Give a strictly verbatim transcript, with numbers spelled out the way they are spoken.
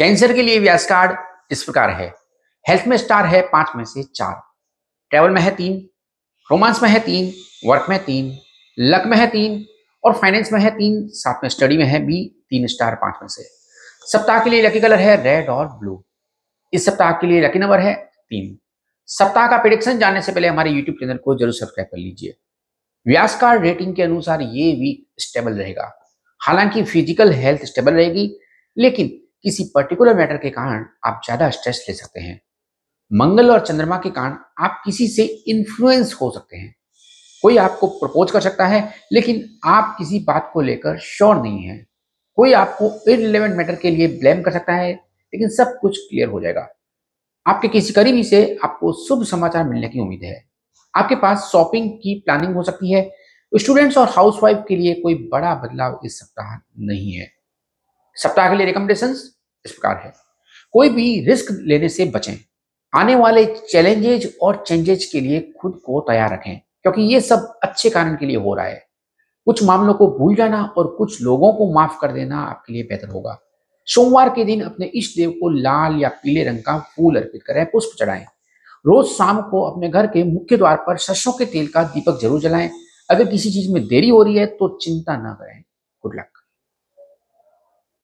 Cancer के लिए व्यास card इस प्रकार है। हेल्थ में स्टार है पांच में से चार, ट्रैवल में है तीन, रोमांस में है तीन, वर्क में तीन, लक में है तीन और फाइनेंस में है तीन, साथ में स्टडी में है बी, तीन स्टार पांच में से। सप्ताह के लिए लकी कलर है रेड और ब्लू। इस सप्ताह के लिए लकी नंबर है तीन। सप्ताह का प्रेडिक्शन जानने से पहले हमारे यूट्यूब चैनल को जरूर सब्सक्राइब कर लीजिए। व्यास कार्ड रेटिंग के अनुसार ये वीक स्टेबल रहेगा। हालांकि फिजिकल हेल्थ स्टेबल रहेगी, लेकिन किसी पर्टिकुलर मैटर के कारण आप ज्यादा स्ट्रेस ले सकते हैं। मंगल और चंद्रमा के कारण आप किसी से इन्फ्लुएंस हो सकते हैं। कोई आपको प्रपोज कर सकता है, लेकिन आप किसी बात को लेकर श्योर नहीं है। कोई आपको इररिलेवेंट मैटर के लिए ब्लेम कर सकता है, लेकिन सब कुछ क्लियर हो जाएगा। आपके किसी करीबी से आपको शुभ समाचार मिलने की उम्मीद है। आपके पास शॉपिंग की प्लानिंग हो सकती है। स्टूडेंट्स और हाउसवाइफ के लिए कोई बड़ा बदलाव इस सप्ताह नहीं है। सप्ताह के लिए रिकमेंडेशंस इस प्रकार है। कोई भी रिस्क लेने से बचें। आने वाले चैलेंजेज और चेंजेज के लिए खुद को तैयार रखें, क्योंकि ये सब अच्छे कारण के लिए हो रहा है। कुछ मामलों को भूल जाना और कुछ लोगों को माफ कर देना आपके लिए बेहतर होगा। सोमवार के दिन अपने इष्ट देव को लाल या पीले रंग का फूल अर्पित करें, पुष्प चढ़ाएं। रोज शाम को अपने घर के मुख्य द्वार पर सरसों के तेल का दीपक जरूर जलाएं। अगर किसी चीज में देरी हो रही है तो चिंता ना करें। Good luck.